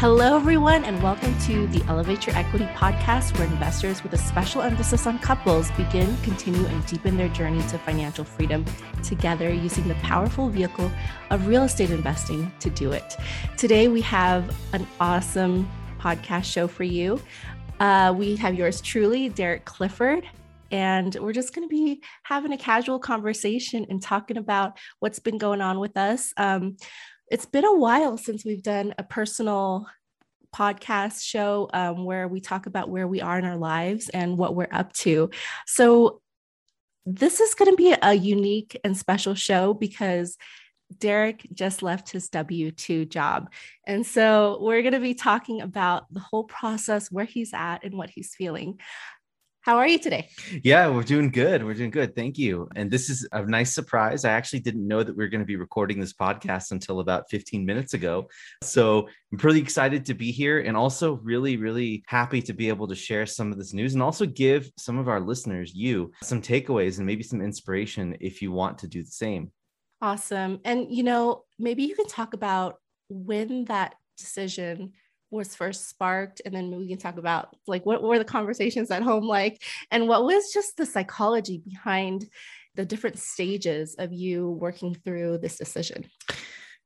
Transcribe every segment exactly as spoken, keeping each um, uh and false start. Hello, everyone, and welcome to the Elevate Your Equity podcast, where investors with a special emphasis on couples begin, continue, and deepen their journey to financial freedom together using the powerful vehicle of real estate investing to do it. Today, we have an awesome podcast show for you. Uh, we have yours truly, Derek Clifford. And we're just going to be having a casual conversation and talking about what's been going on with us. Um, it's been a while since we've done a personal podcast show um, where we talk about where we are in our lives and what we're up to. So this is going to be a unique and special show because Derek just left his W two job. And so we're going to be talking about the whole process, where he's at and what he's feeling. How are you today? Yeah, we're doing good. We're doing good. Thank you. And this is a nice surprise. I actually didn't know that we were going to be recording this podcast until about fifteen minutes ago. So I'm pretty excited to be here and also really, really happy to be able to share some of this news and also give some of our listeners, you, some takeaways and maybe some inspiration if you want to do the same. Awesome. And, you know, maybe you can talk about when that decision was first sparked, and then we can talk about like what were the conversations at home like, and what was just the psychology behind the different stages of you working through this decision.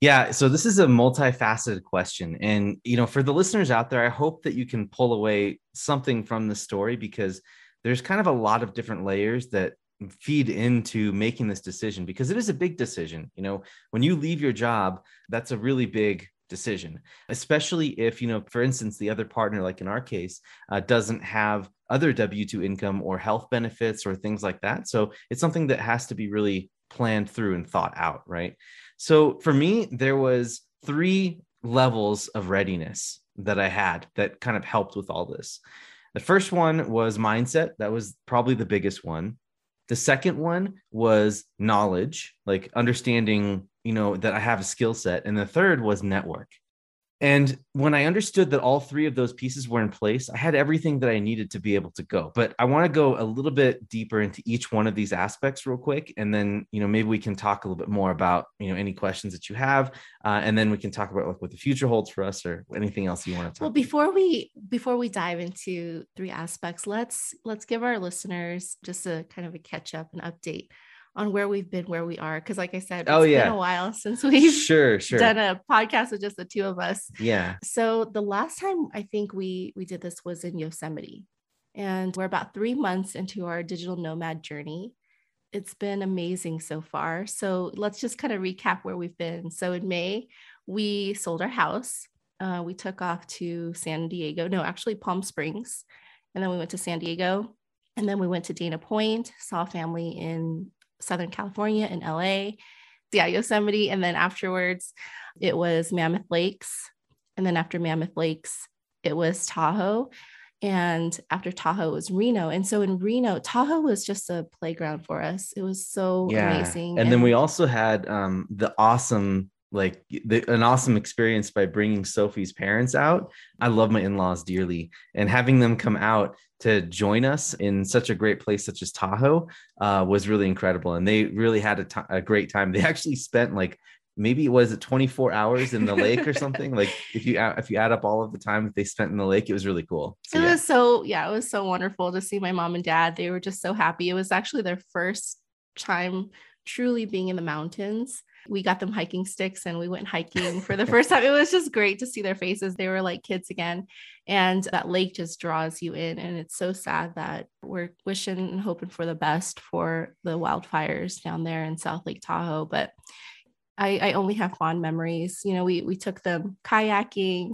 Yeah, so this is a multifaceted question, and you know, for the listeners out there, I hope that you can pull away something from the story because there's kind of a lot of different layers that feed into making this decision because it is a big decision. You know, when you leave your job, that's a really big decision, especially if, you know, for instance, the other partner, like in our case, uh, doesn't have other W two income or health benefits or things like that. So it's something that has to be really planned through and thought out, right? So for me, there was three levels of readiness that I had that kind of helped with all this. The first one was mindset. That was probably the biggest one. The second one was knowledge, like understanding, you know, that I have a skill set. And the third was network. And when I understood that all three of those pieces were in place, I had everything that I needed to be able to go. But I want to go a little bit deeper into each one of these aspects real quick. And then, you know, maybe we can talk a little bit more about, you know, any questions that you have. Uh, and then we can talk about like what the future holds for us or anything else you want to talk about. Well, before we, before we dive into three aspects, let's, let's give our listeners just a kind of a catch up and update on where we've been, where we are. Cause like I said, it's oh, yeah. been a while since we've sure, sure. done a podcast with just the two of us. Yeah. So the last time I think we, we did this was in Yosemite, and we're about three months into our digital nomad journey. It's been amazing so far. So let's just kind of recap where we've been. So in May, we sold our house. Uh, we took off to San Diego, no, actually Palm Springs. And then we went to San Diego, and then we went to Dana Point, saw family in Southern California and L A, yeah, Yosemite. And then afterwards it was Mammoth Lakes. And then after Mammoth Lakes, it was Tahoe. And after Tahoe was Reno. And so in Reno, Tahoe was just a playground for us. It was so yeah. amazing. And, and then we also had um, the awesome, like the, an awesome experience by bringing Sophie's parents out. I love my in-laws dearly, and having them come out to join us in such a great place, such as Tahoe, uh, was really incredible. And they really had a, t- a great time. They actually spent like, maybe it was twenty-four hours in the lake or something. Like if you, if you add up all of the time that they spent in the lake, it was really cool. So, it yeah. was so, yeah, it was so wonderful to see my mom and dad. They were just so happy. It was actually their first time truly being in the mountains. We got them hiking sticks and we went hiking for the first time. It was just great to see their faces. They were like kids again. And that lake just draws you in. And it's so sad that we're wishing and hoping for the best for the wildfires down there in South Lake Tahoe. But I, I only have fond memories. You know, we, we took them kayaking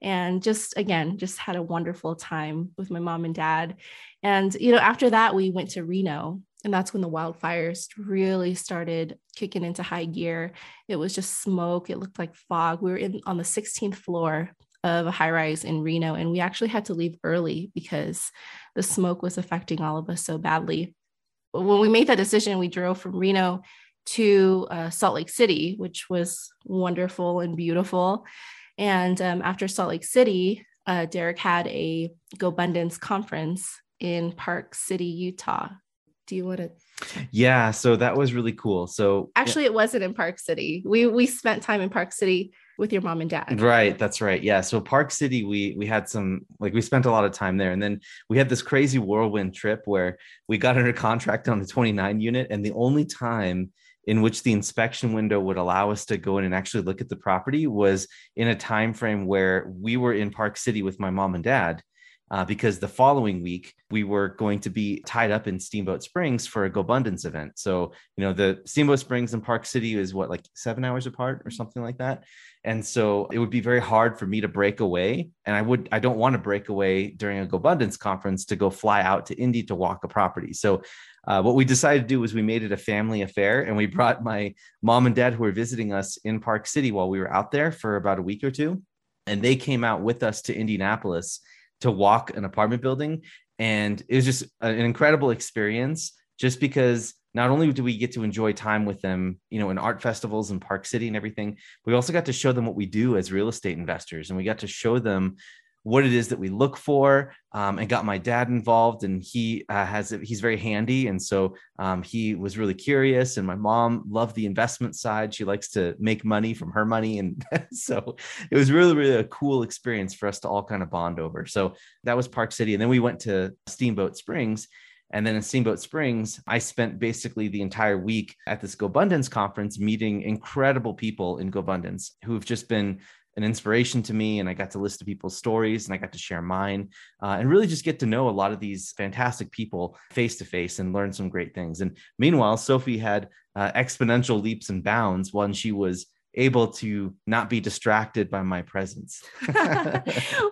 and just, again, just had a wonderful time with my mom and dad. And, you know, after that, we went to Reno. And that's when the wildfires really started kicking into high gear. It was just smoke. It looked like fog. We were in on the sixteenth floor of a high rise in Reno. And we actually had to leave early because the smoke was affecting all of us so badly. When we made that decision, we drove from Reno to uh, Salt Lake City, which was wonderful and beautiful. And um, after Salt Lake City, uh, Derek had a GoBundance conference in Park City, Utah. Do you want to Yeah. So that was really cool. So actually it wasn't in Park City. We, we spent time in Park City with your mom and dad. Right. That's right. Yeah. So Park City, we, we had some, like we spent a lot of time there, and then we had this crazy whirlwind trip where we got under contract on the twenty-nine unit. And the only time in which the inspection window would allow us to go in and actually look at the property was in a time frame where we were in Park City with my mom and dad. Uh, because the following week we were going to be tied up in Steamboat Springs for a GoBundance event. So, you know, the Steamboat Springs and Park City is what, like seven hours apart or something like that. And so it would be very hard for me to break away. And I would, I don't want to break away during a GoBundance conference to go fly out to Indy to walk a property. So uh, what we decided to do was we made it a family affair, and we brought my mom and dad, who were visiting us in Park City while we were out there for about a week or two. And they came out with us to Indianapolis to walk an apartment building. And it was just an incredible experience, just because not only do we get to enjoy time with them, you know, in art festivals in Park City and everything, we also got to show them what we do as real estate investors. And we got to show them what it is that we look for, um, and got my dad involved, and he uh, has, a, he's very handy. And so um, he was really curious, and my mom loved the investment side. She likes to make money from her money. And so it was really, really a cool experience for us to all kind of bond over. So that was Park City. And then we went to Steamboat Springs. And then in Steamboat Springs, I spent basically the entire week at this GoBundance conference, meeting incredible people in GoBundance who've just been an inspiration to me. And I got to listen to people's stories, and I got to share mine, uh, and really just get to know a lot of these fantastic people face to face and learn some great things. And meanwhile, Sophie had uh, exponential leaps and bounds when she was able to not be distracted by my presence.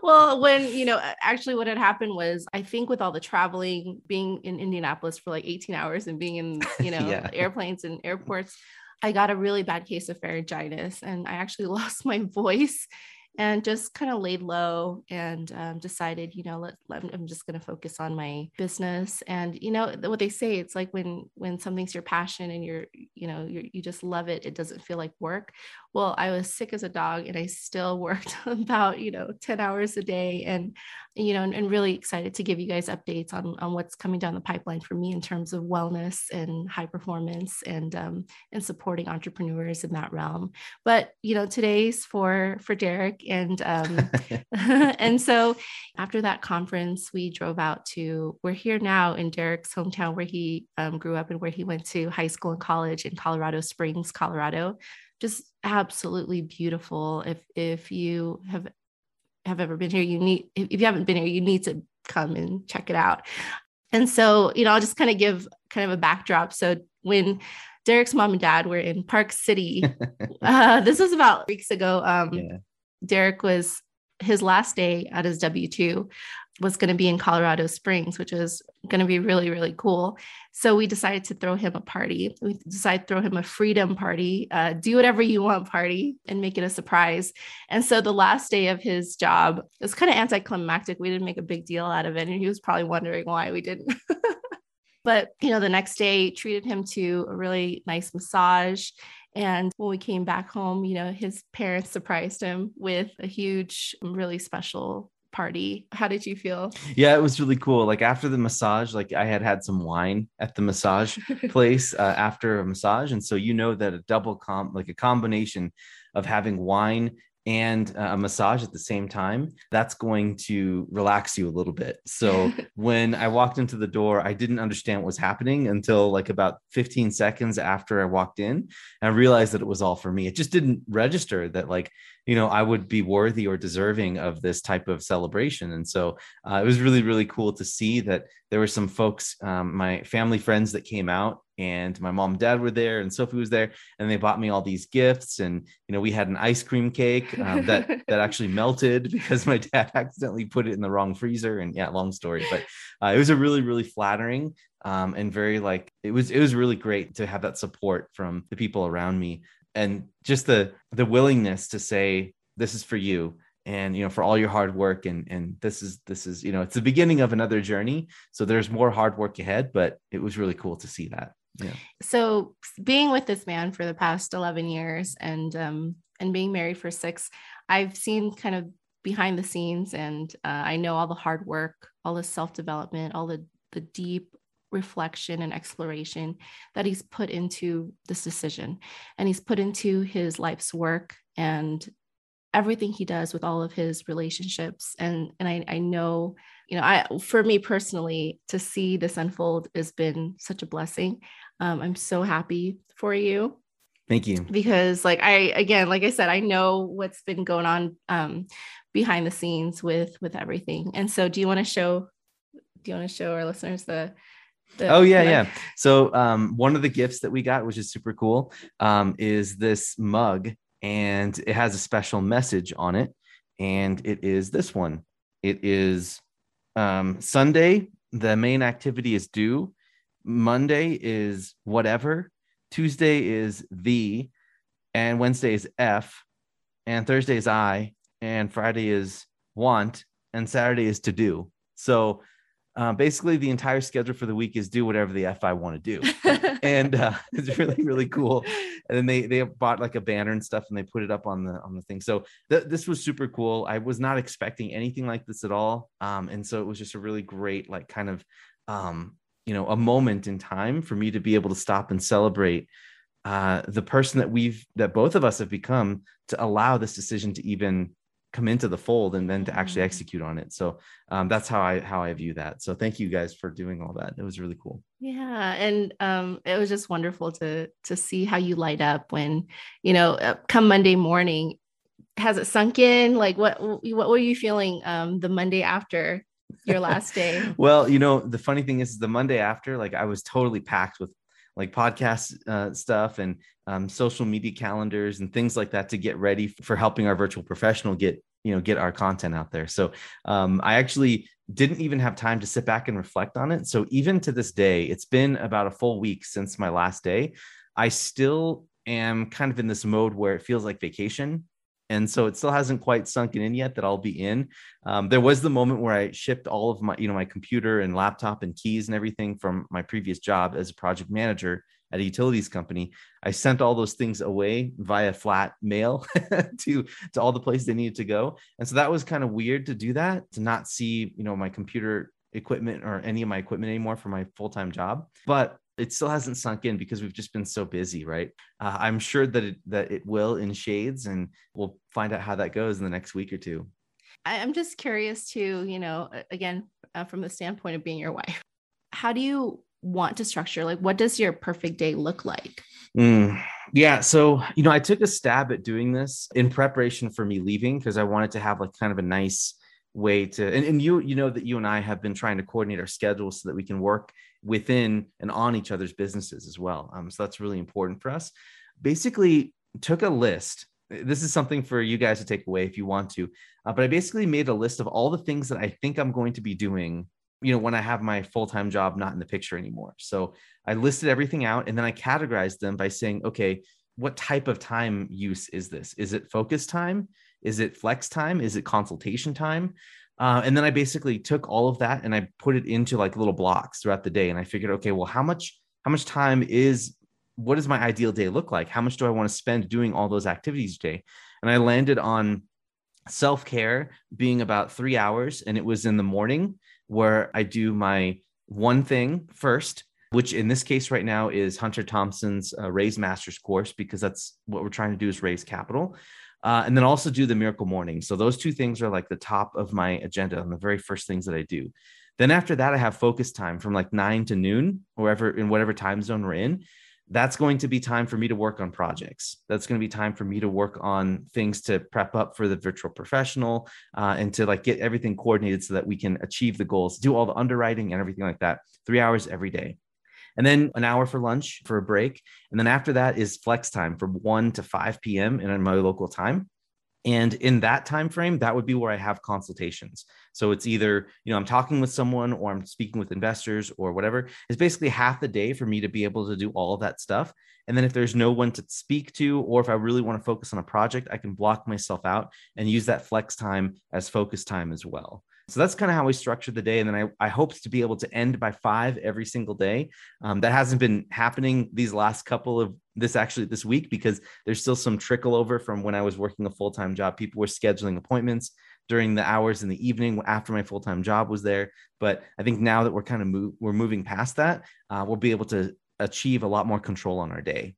Well, when, you know, actually what had happened was, I think with all the traveling, being in Indianapolis for like eighteen hours and being in, you know, yeah. airplanes and airports, I got a really bad case of pharyngitis, and I actually lost my voice and just kind of laid low and um, decided, you know, let, let I'm just going to focus on my business. And, you know, what they say, it's like when, when something's your passion and you're, you know, you're, you just love it, it doesn't feel like work. Well, I was sick as a dog, and I still worked about, you know, ten hours a day, and, you know, and, and really excited to give you guys updates on, on what's coming down the pipeline for me in terms of wellness and high performance and, um, and supporting entrepreneurs in that realm. But, you know, today's for, for Derek. And, um, and so after that conference, we drove out to, we're here now in Derek's hometown where he um, grew up and where he went to high school and college in Colorado Springs, Colorado, just absolutely beautiful. If, if you have, have ever been here, you need, if you haven't been here, you need to come and check it out. And so, you know, I'll just kind of give kind of a backdrop. So when Derek's mom and dad were in Park City, uh, this was about weeks ago, um, yeah. Derek was, his last day at his W two was going to be in Colorado Springs, which was going to be really, really cool. So we decided to throw him a party. We decided to throw him a freedom party, uh, do whatever you want party, and make it a surprise. And so the last day of his job, it was kind of anticlimactic. We didn't make a big deal out of it, and he was probably wondering why we didn't. But, you know, the next day treated him to a really nice massage. And when we came back home, you know, his parents surprised him with a huge, really special party. How did you feel? Yeah, it was really cool. Like after the massage, like I had had some wine at the massage place uh, after a massage. And so, you know, that a double comp, like a combination of having wine and a massage at the same time, that's going to relax you a little bit. So when I walked into the door, I didn't understand what was happening until like about fifteen seconds after I walked in, and I realized that it was all for me. It just didn't register that, like, you know, I would be worthy or deserving of this type of celebration. And so uh, it was really, really cool to see that there were some folks, um, my family friends that came out, and my mom and dad were there, and Sophie was there, and they bought me all these gifts. And, you know, we had an ice cream cake um, that, that actually melted because my dad accidentally put it in the wrong freezer. And yeah, long story, but uh, it was a really, really flattering um, and very like, it was, it was really great to have that support from the people around me, and just the, the willingness to say, this is for you. And, you know, for all your hard work, and, and this is, this is, you know, it's the beginning of another journey. So there's more hard work ahead, but it was really cool to see that. Yeah. So being with this man for the past eleven years and, um, and being married for six, I've seen kind of behind the scenes, and, uh, I know all the hard work, all the self-development, all the, the deep reflection and exploration that he's put into this decision. And he's put into his life's work and everything he does with all of his relationships. And, and I, I know, you know, I, for me personally, to see this unfold has been such a blessing. Um, I'm so happy for you. Thank you. Because like, I, again, like I said, I know what's been going on um, behind the scenes with, with everything. And so do you want to show, do you want to show our listeners the, the Oh yeah. The, yeah. So um, one of the gifts that we got, which is super cool, um, is this mug, and it has a special message on it. And it is this one. It is um, Sunday. The main activity is due. Monday is whatever. Tuesday is the, and Wednesday is F, and Thursday is I, and Friday is want, and Saturday is to do. So uh, basically the entire schedule for the week is do whatever the F I want to do. And uh, it's really, really cool. And then they, they bought like a banner and stuff, and they put it up on the, on the thing. So th- this was super cool. I was not expecting anything like this at all. Um, and so it was just a really great, like kind of, um, you know, a moment in time for me to be able to stop and celebrate uh, the person that we've, that both of us have become, to allow this decision to even come into the fold and then to actually execute on it. So um, that's how I, how I view that. So thank you guys for doing all that. It was really cool. Yeah. And um, it was just wonderful to, to see how you light up when, you know, come Monday morning. Has it sunk in? Like what, what were you feeling um, the Monday after your last day? Well, you know, the funny thing is the Monday after, like I was totally packed with like podcast uh, stuff and um, social media calendars and things like that to get ready for helping our virtual professional get, you know, get our content out there. So um, I actually didn't even have time to sit back and reflect on it. So even to this day, it's been about a full week since my last day. I still am kind of in this mode where it feels like vacation. And so it still hasn't quite sunken in yet that I'll be in. Um, there was the moment where I shipped all of my, you know, my computer and laptop and keys and everything from my previous job as a project manager at a utilities company. I sent all those things away via flat mail to, to all the places they needed to go. And so that was kind of weird to do that, to not see, you know, my computer equipment or any of my equipment anymore for my full-time job. But it still hasn't sunk in because we've just been so busy, right? Uh, I'm sure that it, that it will in shades, and we'll find out how that goes in the next week or two. I'm just curious too, you know, again, uh, from the standpoint of being your wife, how do you want to structure? Like, what does your perfect day look like? Mm, yeah. So, you know, I took a stab at doing this in preparation for me leaving because I wanted to have like kind of a nice way to, and, and you, you know, that you and I have been trying to coordinate our schedules so that we can work within and on each other's businesses as well. Um, so that's really important for us. Basically took a list. This is something for you guys to take away if you want to, uh, but I basically made a list of all the things that I think I'm going to be doing, you know, when I have my full-time job not in the picture anymore. So I listed everything out, and then I categorized them by saying, okay, what type of time use is this? Is it focus time? Is it flex time? Is it consultation time? Uh, and then I basically took all of that and I put it into like little blocks throughout the day. And I figured, okay, well, how much, how much time is, what does my ideal day look like? How much do I want to spend doing all those activities today? And I landed on self-care being about three hours. And it was in the morning where I do my one thing first, which in this case right now is Hunter Thompson's uh, Raise Masters course, because that's what we're trying to do is raise capital. Uh, and then also do the Miracle Morning. So those two things are like the top of my agenda and the very first things that I do. Then after that, I have focus time from like nine to noon, wherever in whatever time zone we're in. That's going to be time for me to work on projects. That's going to be time for me to work on things to prep up for the virtual professional uh, and to like get everything coordinated so that we can achieve the goals, do all the underwriting and everything like that. Three hours every day. And then an hour for lunch for a break. And then after that is flex time from one to five p.m. in my local time. And in that time frame, that would be where I have consultations. So it's either, you know, I'm talking with someone or I'm speaking with investors or whatever. It's basically half the day for me to be able to do all of that stuff. And then if there's no one to speak to, or if I really want to focus on a project, I can block myself out and use that flex time as focus time as well. So that's kind of how we structured the day. And then I, I hoped to be able to end by five every single day. Um, that hasn't been happening these last couple of this actually this week, because there's still some trickle over from when I was working a full-time job. People were scheduling appointments during the hours in the evening after my full-time job was there. But I think now that we're kind of move, we're moving past that, uh, we'll be able to achieve a lot more control on our day.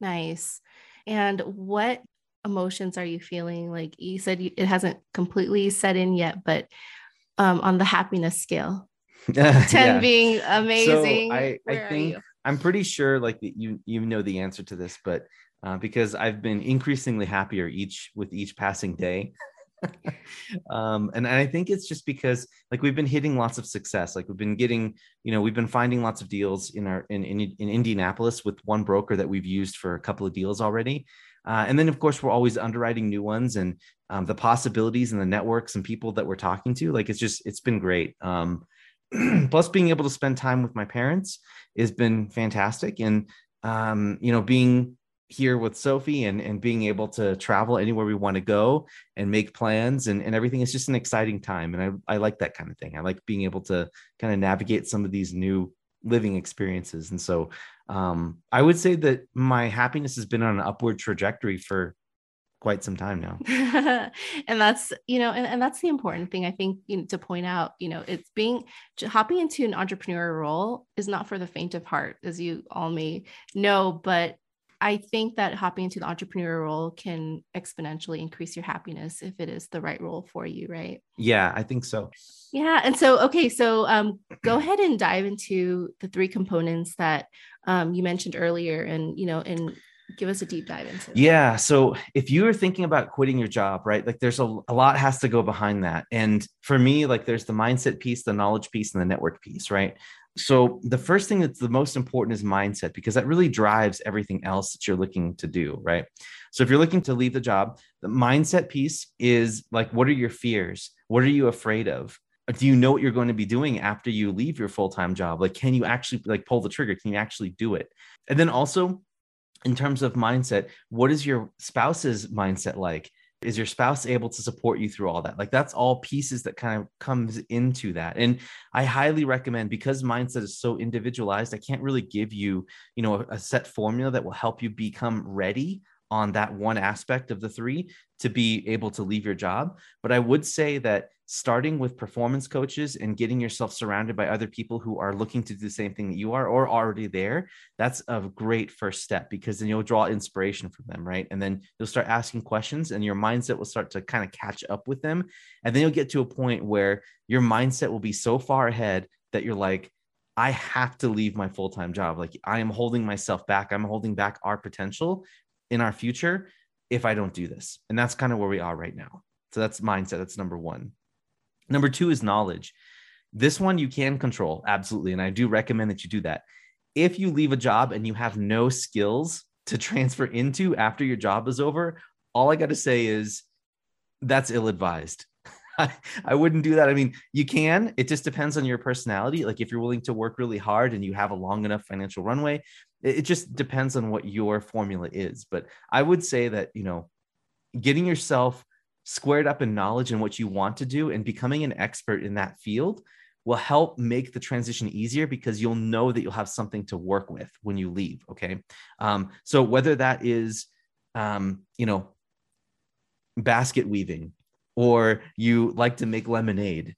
Nice. And what emotions are you feeling? Like you said, you, it hasn't completely set in yet, but um, on the happiness scale, ten yeah. being amazing. So I, I think I'm pretty sure, like the, you, you know the answer to this, but uh, because I've been increasingly happier each with each passing day. um, and, and I think it's just because, like, we've been hitting lots of success. Like we've been getting, you know, we've been finding lots of deals in our, in, in, in Indianapolis with one broker that we've used for a couple of deals already. Uh, and then, of course, we're always underwriting new ones, and um, the possibilities and the networks and people that we're talking to, like, it's just, it's been great. Um, plus being able to spend time with my parents has been fantastic. And, um, you know, being here with Sophie and, and being able to travel anywhere we want to go and make plans and, and everything, it's just an exciting time. And I, I like that kind of thing. I like being able to kind of navigate some of these new living experiences. And so um, I would say that my happiness has been on an upward trajectory for quite some time now. And that's, you know, and, and that's the important thing, I think, you know, to point out, you know, it's being, hopping into an entrepreneurial role is not for the faint of heart, as you all may know, but I think that hopping into the entrepreneurial role can exponentially increase your happiness if it is the right role for you, right? Yeah, I think so. Yeah. And so, okay, so um, go ahead and dive into the three components that um, you mentioned earlier and, you know, and give us a deep dive into that. Yeah. So if you are thinking about quitting your job, right, like there's a, a lot has to go behind that. And for me, like there's the mindset piece, the knowledge piece, and the network piece, right? So the first thing that's the most important is mindset, because that really drives everything else that you're looking to do, right? So if you're looking to leave the job, the mindset piece is like, what are your fears? What are you afraid of? Do you know what you're going to be doing after you leave your full-time job? Like, can you actually like pull the trigger? Can you actually do it? And then also in terms of mindset, what is your spouse's mindset like? Is your spouse able to support you through all that? Like that's all pieces that kind of comes into that. And I highly recommend, because mindset is so individualized, I can't really give you, you know, a, a set formula that will help you become ready on that one aspect of the three to be able to leave your job. But I would say that starting with performance coaches and getting yourself surrounded by other people who are looking to do the same thing that you are or already there, that's a great first step, because then you'll draw inspiration from them, right? And then you'll start asking questions and your mindset will start to kind of catch up with them. And then you'll get to a point where your mindset will be so far ahead that you're like, I have to leave my full-time job. Like I am holding myself back. I'm holding back our potential in our future if I don't do this. And that's kind of where we are right now. So that's mindset. That's number one. Number two is knowledge. This one you can control, absolutely. And I do recommend that you do that. If you leave a job and you have no skills to transfer into after your job is over, all I got to say is that's ill-advised. I, I wouldn't do that. I mean, you can, it just depends on your personality. Like if you're willing to work really hard and you have a long enough financial runway, it, it just depends on what your formula is. But I would say that, you know, getting yourself squared up in knowledge and what you want to do and becoming an expert in that field will help make the transition easier, because you'll know that you'll have something to work with when you leave. Okay. Um, so whether that is, um, you know, basket weaving, or you like to make lemonade,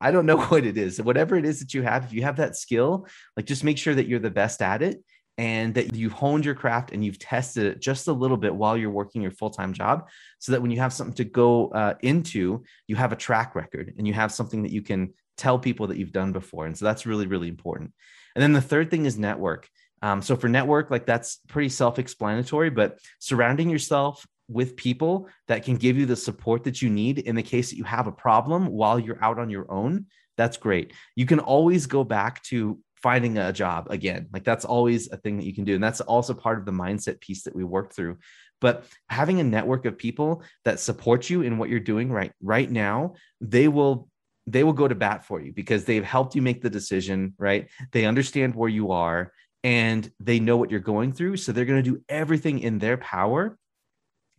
I don't know what it is, whatever it is that you have, if you have that skill, like just make sure that you're the best at it, and that you've honed your craft and you've tested it just a little bit while you're working your full-time job, so that when you have something to go uh, into, you have a track record and you have something that you can tell people that you've done before. And so that's really, really important. And then the third thing is network. Um, so for network, like that's pretty self-explanatory, but surrounding yourself with people that can give you the support that you need in the case that you have a problem while you're out on your own, that's great. You can always go back to finding a job again. Like that's always a thing that you can do. And that's also part of the mindset piece that we worked through, but having a network of people that support you in what you're doing right, right now, they will, they will go to bat for you, because they've helped you make the decision, right? They understand where you are and they know what you're going through. So they're going to do everything in their power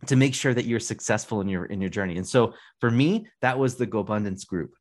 to make sure that you're successful in your, in your journey. And so for me, that was the GoBundance group.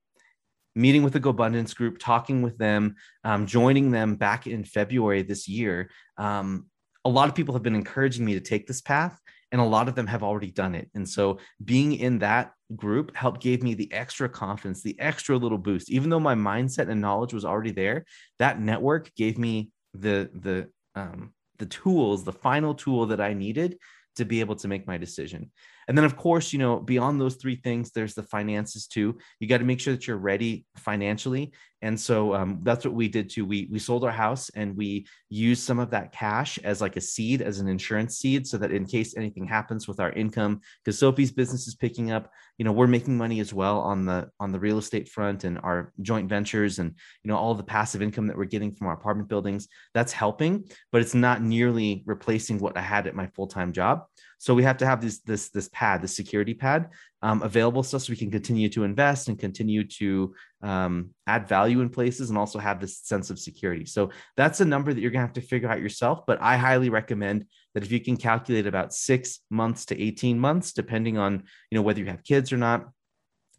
Meeting with the GoBundance group, talking with them, um, joining them back in February this year. Um, a lot of people have been encouraging me to take this path, and a lot of them have already done it. And so being in that group helped gave me the extra confidence, the extra little boost. Even though my mindset and knowledge was already there, that network gave me the, the, um, the tools, the final tool that I needed to be able to make my decision. And then of course, you know, beyond those three things, there's the finances too. You got to make sure that you're ready financially. And so um, that's what we did too. We, we sold our house and we used some of that cash as like a seed, as an insurance seed, so that in case anything happens with our income, because Sophie's business is picking up, you know, we're making money as well on the, on the real estate front and our joint ventures and, you know, all the passive income that we're getting from our apartment buildings. That's helping, but it's not nearly replacing what I had at my full-time job. So we have to have this, this, this pad, this security pad um, available so we can continue to invest and continue to um, add value in places, and also have this sense of security. So that's a number that you're gonna have to figure out yourself. But I highly recommend that if you can calculate about six months to eighteen months, depending on, you know, whether you have kids or not,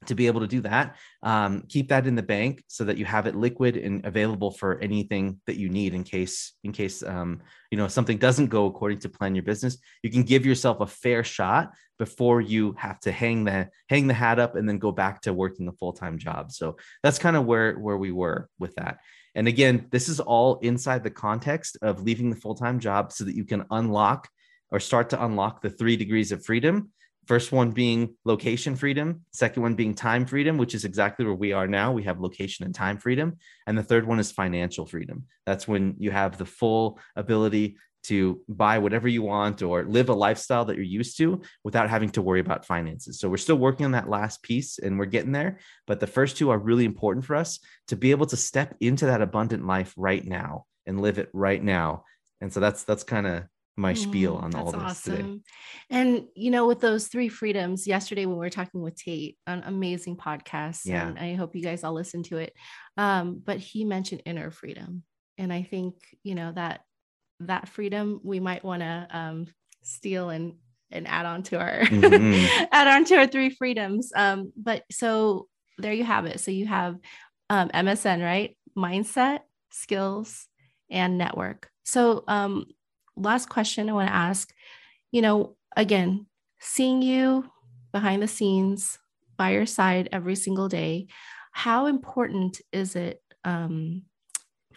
to be able to do that, um, keep that in the bank so that you have it liquid and available for anything that you need in case, in case, um, you know, something doesn't go according to plan your business. You can give yourself a fair shot before you have to hang the, hang the hat up and then go back to working a full-time job. So that's kind of where, where we were with that. And again, this is all inside the context of leaving the full-time job so that you can unlock or start to unlock the three degrees of freedom. First one being location freedom, second one being time freedom, which is exactly where we are now. We have location and time freedom. And the third one is financial freedom. That's when you have the full ability to buy whatever you want or live a lifestyle that you're used to without having to worry about finances. So we're still working on that last piece and we're getting there, but the first two are really important for us to be able to step into that abundant life right now and live it right now. And so that's, that's kind of my spiel on all of this awesome. Today. And, you know, with those three freedoms, yesterday when we were talking with Tate, an amazing podcast, yeah. and I hope you guys all listen to it. Um, but he mentioned inner freedom. And I think, you know, that, that freedom we might want to um, steal and, and add on to our, mm-hmm. add on to our three freedoms. Um, but so there you have it. So you have um, M S N, right? Mindset, skills, and network. So, um, last question I want to ask, you know, again, seeing you behind the scenes by your side every single day, how important is it um,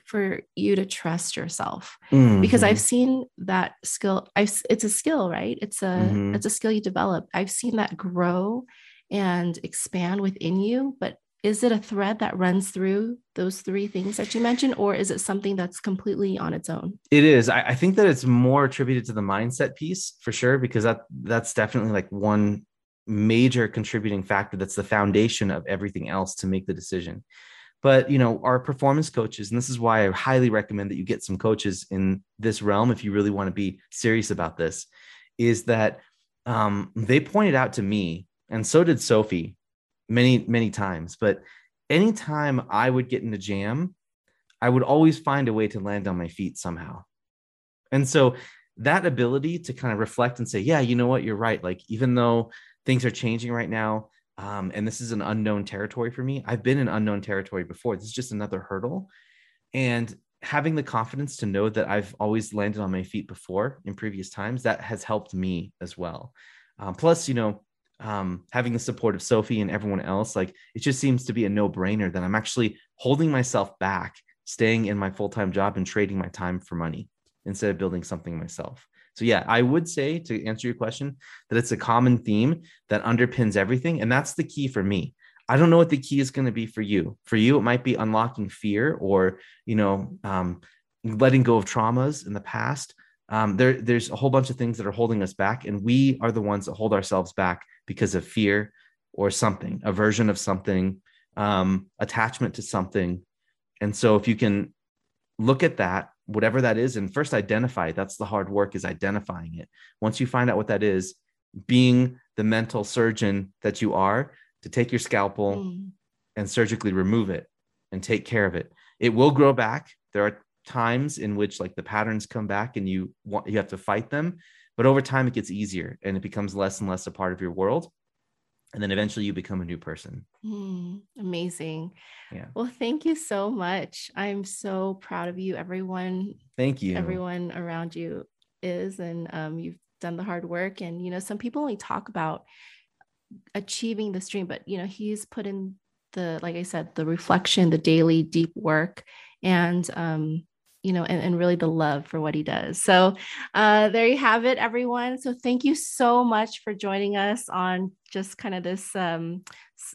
for you to trust yourself? Mm-hmm. Because I've seen that skill. I've, it's a skill, right? It's a, mm-hmm. it's a skill you develop. I've seen that grow and expand within you, but is it a thread that runs through those three things that you mentioned, or is it something that's completely on its own? It is. I, I think that it's more attributed to the mindset piece for sure, because that that's definitely like one major contributing factor. That's the foundation of everything else to make the decision. But, you know, our performance coaches, and this is why I highly recommend that you get some coaches in this realm if you really want to be serious about this, is that um, they pointed out to me, and so did Sophie, many, many times, but anytime I would get in a jam, I would always find a way to land on my feet somehow. And so that ability to kind of reflect and say, yeah, you know what, you're right. Like, even though things are changing right now, um, and this is an unknown territory for me, I've been in unknown territory before. This is just another hurdle. And having the confidence to know that I've always landed on my feet before in previous times, that has helped me as well. Um, plus, you know, Um, having the support of Sophie and everyone else, like, it just seems to be a no-brainer that I'm actually holding myself back, staying in my full-time job and trading my time for money instead of building something myself. So yeah, I would say, to answer your question, that it's a common theme that underpins everything. And that's the key for me. I don't know what the key is going to be for you. For you, it might be unlocking fear or, you know, um, letting go of traumas in the past. Um, there, there's a whole bunch of things that are holding us back, and we are the ones that hold ourselves back because of fear or something, aversion of something, um, attachment to something. And so if you can look at that, whatever that is, and first identify, that's the hard work, is identifying it. Once you find out what that is, being the mental surgeon that you are, to take your scalpel mm. and surgically remove it and take care of it. It will grow back. There are times in which, like, the patterns come back and you want, you have to fight them, But over time, it gets easier and it becomes less and less a part of your world. And then eventually you become a new person. Mm, amazing. Yeah. Well, thank you so much. I'm so proud of you. Everyone. Thank you. Everyone around you is, and um, you've done the hard work. And, you know, some people only talk about achieving this dream, but, you know, he's put in the, like I said, the reflection, the daily deep work, and, um, you know, and, and really the love for what he does. So uh, there you have it, everyone. So thank you so much for joining us on just kind of this, um,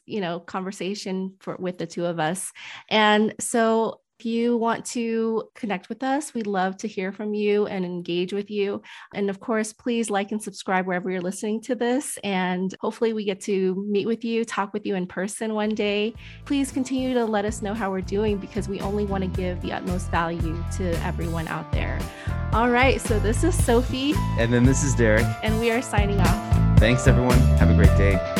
you know, conversation for, with the two of us. And so if you want to connect with us, we'd love to hear from you and engage with you. And of course, please like and subscribe wherever you're listening to this. And hopefully we get to meet with you, talk with you in person one day. Please continue to let us know how we're doing, because we only want to give the utmost value to everyone out there. All right. So this is Sophie. And then this is Derek. And we are signing off. Thanks, everyone. Have a great day.